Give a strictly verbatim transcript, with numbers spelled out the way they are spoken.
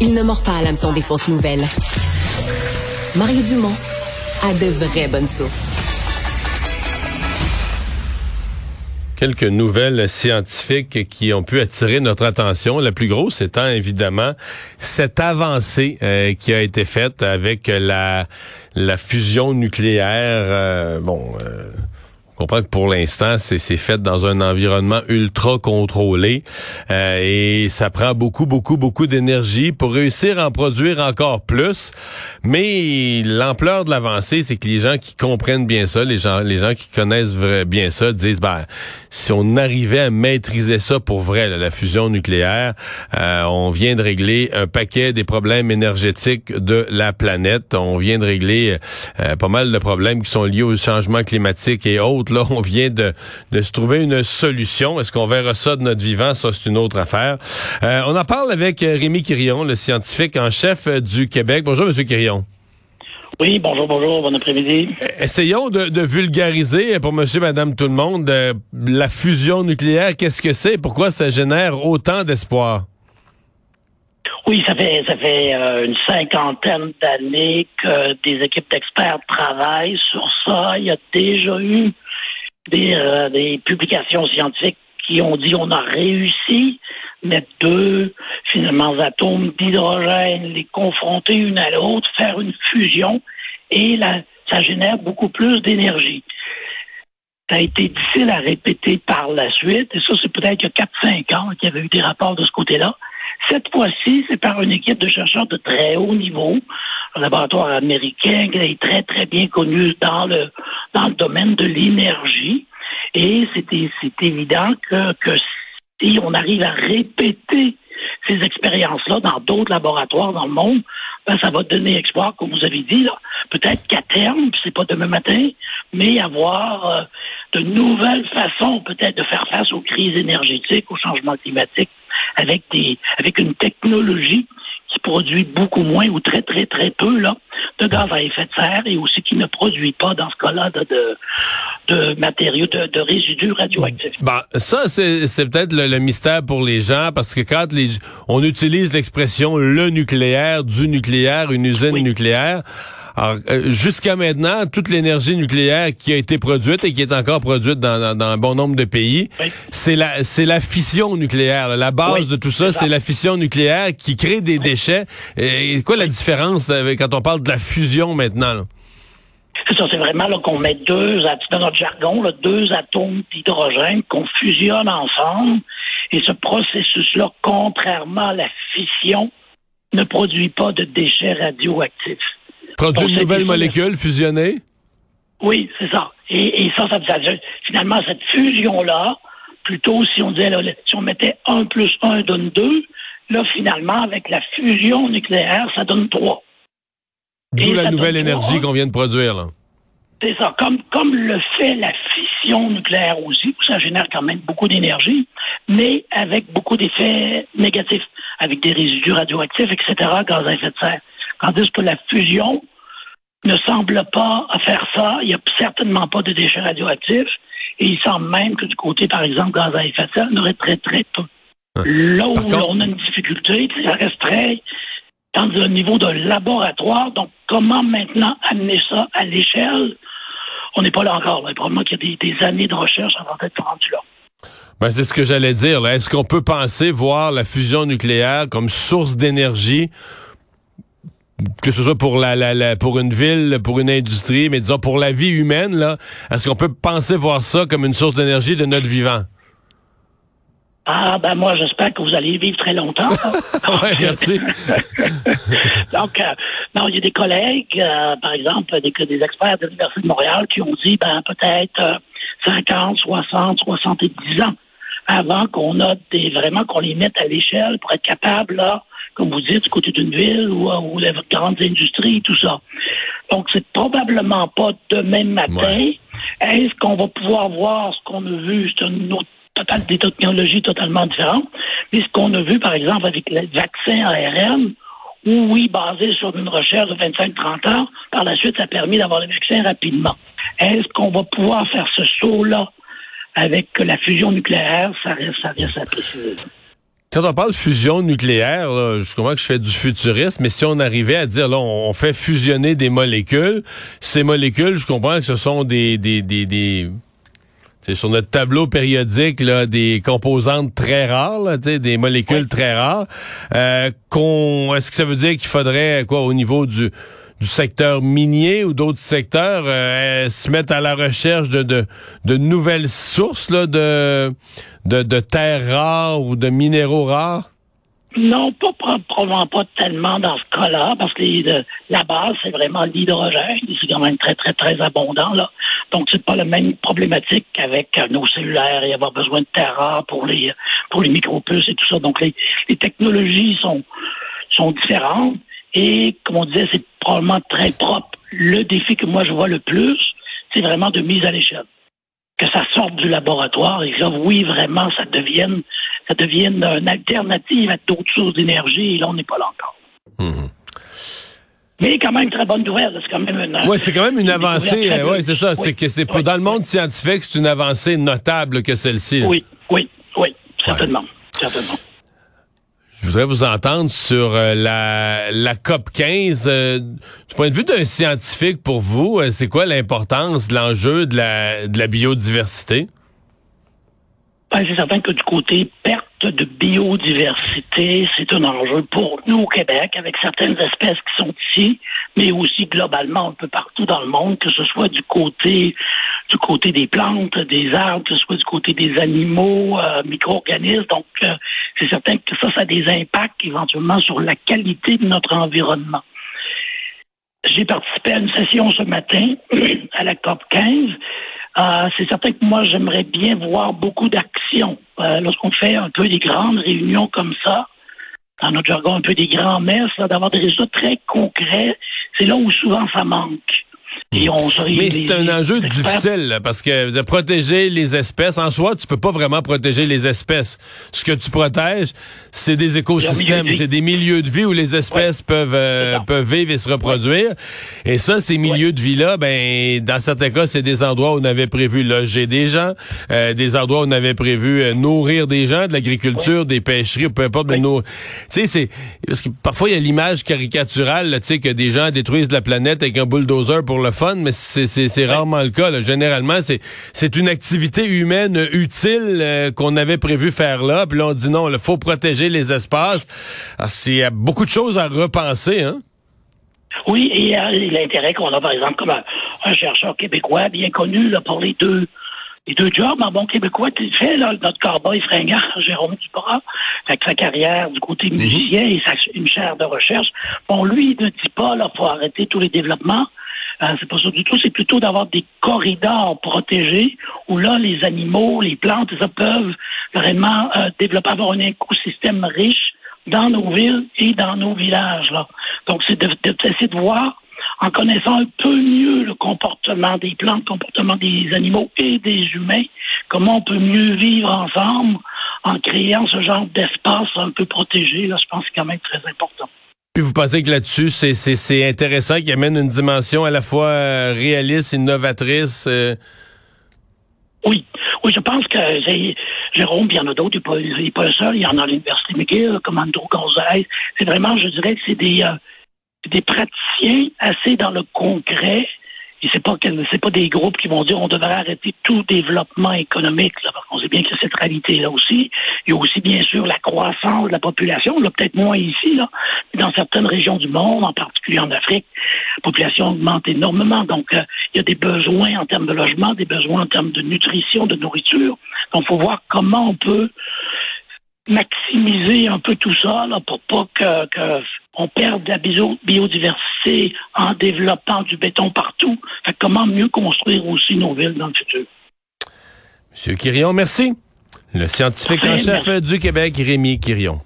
Il ne mord pas à l'hameçon des fausses nouvelles. Mario Dumont a de vraies bonnes sources. Quelques nouvelles scientifiques qui ont pu attirer notre attention. La plus grosse étant évidemment cette avancée euh, qui a été faite avec la, la fusion nucléaire. Euh, bon... Euh On comprend que pour l'instant, c'est, c'est fait dans un environnement ultra contrôlé euh, et ça prend beaucoup, beaucoup, beaucoup d'énergie pour réussir à en produire encore plus. Mais l'ampleur de l'avancée, c'est que les gens qui comprennent bien ça, les gens, les gens qui connaissent bien ça, disent ben si on arrivait à maîtriser ça pour vrai, là, la fusion nucléaire, euh, on vient de régler un paquet des problèmes énergétiques de la planète. On vient de régler euh, pas mal de problèmes qui sont liés au changement climatique et autres. Là, on vient de, de se trouver une solution. Est-ce qu'on verra ça de notre vivant? Ça, c'est une autre affaire. Euh, on en parle avec Rémi Quirion, le scientifique en chef du Québec. Bonjour, M. Quirion. Oui, bonjour, bonjour. Bon après-midi. Essayons de, de vulgariser pour monsieur, madame, tout le monde, la fusion nucléaire. Qu'est-ce que c'est? Pourquoi ça génère autant d'espoir? Oui, ça fait ça fait euh, une cinquantaine d'années que des équipes d'experts travaillent sur ça. Il y a déjà eu des, euh, des publications scientifiques qui ont dit on a réussi à mettre deux finalement atomes d'hydrogène, les confronter une à l'autre, faire une fusion et là, ça génère beaucoup plus d'énergie. Ça a été difficile à répéter par la suite et ça c'est peut-être il y a quatre à cinq ans qu'il y avait eu des rapports de ce côté-là. Cette fois-ci, c'est par une équipe de chercheurs de très haut niveau, un laboratoire américain qui est très, très bien connu dans le dans le domaine de l'énergie. Et c'est, c'est évident que, que si on arrive à répéter ces expériences-là dans d'autres laboratoires dans le monde, ben ça va donner espoir, comme vous avez dit, là. Peut-être qu'à terme, c'est pas demain matin, mais avoir euh, de nouvelles façons peut-être de faire face aux crises énergétiques, aux changements climatiques, avec des avec une technologie qui produit beaucoup moins ou très, très, très peu là de gaz à effet de serre et aussi qui ne produit pas, dans ce cas-là, de, de, de matériaux, de, de résidus radioactifs. Ben, ça, c'est, c'est peut-être le, le mystère pour les gens, parce que quand les, on utilise l'expression « le nucléaire »,« du nucléaire », »,« une usine oui. nucléaire », alors, euh, jusqu'à maintenant, toute l'énergie nucléaire qui a été produite et qui est encore produite dans, dans, dans un bon nombre de pays, oui. c'est la c'est la fission nucléaire. Là. La base oui, de tout ça, c'est, c'est la fission nucléaire qui crée des oui. déchets. Et, et quoi oui. la différence avec, quand on parle de la fusion maintenant? Là? C'est ça, c'est vraiment là, qu'on met deux, dans notre jargon, là, deux atomes d'hydrogène qu'on fusionne ensemble. Et ce processus-là, contrairement à la fission, ne produit pas de déchets radioactifs. Produire une nouvelle molécule fusionnée? Oui, c'est ça. Et, et ça, ça, ça, finalement, cette fusion-là, plutôt si on disait, là, si on mettait un plus un donne deux, là, finalement, avec la fusion nucléaire, ça donne trois. D'où et la nouvelle énergie trois. Qu'on vient de produire, là. C'est ça. Comme, comme le fait la fission nucléaire aussi, ça génère quand même beaucoup d'énergie, mais avec beaucoup d'effets négatifs, avec des résidus radioactifs, et cetera, gaz à effet de serre. Tandis que la fusion ne semble pas faire ça. Il n'y a certainement pas de déchets radioactifs. Et il semble même que du côté, par exemple, gaz à effet de serre, il y en aurait très, très peu. Là où contre... on a une difficulté, ça reste très dans le niveau d'un laboratoire. Donc, comment maintenant amener ça à l'échelle? On n'est pas là encore. Là. Probablement qu'il y a des, des années de recherche avant d'être rendu là. Ben, c'est ce que j'allais dire. Là. Est-ce qu'on peut penser voir la fusion nucléaire comme source d'énergie? Que ce soit pour la, la, la pour une ville, pour une industrie, mais disons pour la vie humaine, là, est-ce qu'on peut penser voir ça comme une source d'énergie de notre vivant? Ah, ben moi, j'espère que vous allez vivre très longtemps. Oui, merci. Donc, euh, non, il y a des collègues, euh, par exemple, des, des experts de l'Université de Montréal qui ont dit, ben peut-être euh, cinquante, soixante, soixante-dix ans avant qu'on a des vraiment qu'on les mette à l'échelle pour être capable, là, comme vous dites, du côté d'une ville ou, ou de grandes industries, tout ça. Donc, c'est probablement pas demain matin. Ouais. Est-ce qu'on va pouvoir voir ce qu'on a vu? C'est une autre, totale, des technologies totalement différentes. Mais ce qu'on a vu, par exemple, avec le vaccin A R N, où, oui, basé sur une recherche de vingt-cinq à trente ans, par la suite, ça a permis d'avoir le vaccin rapidement. Est-ce qu'on va pouvoir faire ce saut-là avec la fusion nucléaire? Ça reste, ça reste à préciser. Quand on parle fusion nucléaire, là, je comprends que je fais du futurisme, mais si on arrivait à dire là, on, on fait fusionner des molécules, ces molécules, je comprends que ce sont des des des, des c'est sur notre tableau périodique là, des composantes très rares, là, des molécules ouais. très rares. Euh, qu'on, est-ce que ça veut dire qu'il faudrait quoi au niveau du du secteur minier ou d'autres secteurs euh, se mettre à la recherche de de, de nouvelles sources là, de, de de terres rares ou de minéraux rares? Non, pas probablement pas tellement dans ce cas-là, parce que les, de, la base, c'est vraiment l'hydrogène, c'est quand même très, très, très abondant, là. Donc, c'est pas la même problématique qu'avec nos cellulaires et avoir besoin de terres rares pour les pour les micropuces et tout ça. Donc, les, les technologies sont sont différentes. Et, comme on disait, c'est probablement très propre. Le défi que moi, je vois le plus, c'est vraiment de mise à l'échelle. Que ça sorte du laboratoire et que, oui, vraiment, ça devienne, ça devienne une alternative à d'autres sources d'énergie. Et là, on n'est pas là encore. Mmh. Mais quand même, très bonne nouvelle. C'est quand même une... Oui, c'est quand même une, une avancée. Euh, oui, c'est ça. Oui, c'est que c'est oui, dans le monde scientifique, c'est une avancée notable que celle-ci. Oui, oui, oui. Certainement. Ouais. Certainement. Je voudrais vous entendre sur la, la C O P quinze. Euh, du point de vue d'un scientifique, pour vous, c'est quoi l'importance de l'enjeu de la, de la biodiversité? Ben, c'est certain que du côté perte de biodiversité, c'est un enjeu pour nous au Québec, avec certaines espèces qui sont ici, mais aussi globalement un peu partout dans le monde, que ce soit du côté du côté des plantes, des arbres, que ce soit du côté des animaux, euh, micro-organismes. Donc, euh, c'est certain que ça, ça a des impacts éventuellement sur la qualité de notre environnement. J'ai participé à une session ce matin à la C O P quinze. Euh, c'est certain que moi, j'aimerais bien voir beaucoup d'actions. Euh, lorsqu'on fait un peu des grandes réunions comme ça, dans notre jargon, un peu des grands messes, là, d'avoir des résultats très concrets, c'est là où souvent ça manque. Et on Mais c'est les, un enjeu difficile, là, parce que dire, protéger les espèces, en soi, tu peux pas vraiment protéger les espèces. Ce que tu protèges, c'est des écosystèmes, de c'est des milieux de vie où les espèces ouais. peuvent euh, peuvent vivre et se reproduire. Ouais. Et ça, ces milieux ouais. de vie-là, ben dans certains cas, c'est des endroits où on avait prévu loger des gens, euh, des endroits où on avait prévu euh, nourrir des gens, de l'agriculture, ouais. des pêcheries, peu importe. Ouais. Nos... Tu sais, c'est parce que parfois, il y a l'image caricaturale, tu sais, que des gens détruisent la planète avec un bulldozer pour le faire. Mais c'est, c'est, c'est rarement le cas. Là. Généralement, c'est, c'est une activité humaine utile euh, qu'on avait prévu faire là. Puis là, on dit non, il faut protéger les espaces. Alors, c'est, y a beaucoup de choses à repenser, hein? Oui, et euh, l'intérêt qu'on a, par exemple, comme un, un chercheur québécois bien connu là, pour les deux les deux jobs en bon québécois qu'il fait, là, notre cowboy fringant, Jérôme Dubois, avec sa carrière du côté musicien et sa, une chaire de recherche. Bon, lui, il ne dit pas là, faut arrêter tous les développements. Euh, c'est pas ça du tout, c'est plutôt d'avoir des corridors protégés où là, les animaux, les plantes, ça peuvent vraiment euh, développer, avoir un écosystème riche dans nos villes et dans nos villages. Là. Donc, c'est de, de, d'essayer de voir, en connaissant un peu mieux le comportement des plantes, le comportement des animaux et des humains, comment on peut mieux vivre ensemble en créant ce genre d'espace un peu protégé. Là, je pense que c'est quand même très important. Puis vous pensez que là-dessus, c'est, c'est, c'est intéressant, qu'il amène une dimension à la fois euh, réaliste, innovatrice? Euh... Oui. Oui, je pense que c'est, Jérôme, puis il y en a d'autres, il n'est pas le seul, il y en a à l'Université McGill, comme Andrew González. C'est vraiment, je dirais que c'est des, euh, des praticiens assez dans le concret. Et c'est pas, c'est pas des groupes qui vont dire on devrait arrêter tout développement économique, là, parce qu'on sait bien que cette réalité-là aussi. Il y a aussi, bien sûr, la croissance de la population, là, peut-être moins ici, là, mais dans certaines régions du monde, en particulier en Afrique, la population augmente énormément. Donc, euh, il y a des besoins en termes de logement, des besoins en termes de nutrition, de nourriture. Donc, il faut voir comment on peut maximiser un peu tout ça, là, pour pas que, que on perde la biodiversité en développant du béton partout. Fait que comment mieux construire aussi nos villes dans le futur? Monsieur Quirion, merci. Le scientifique en chef du Québec, Rémi Quirion.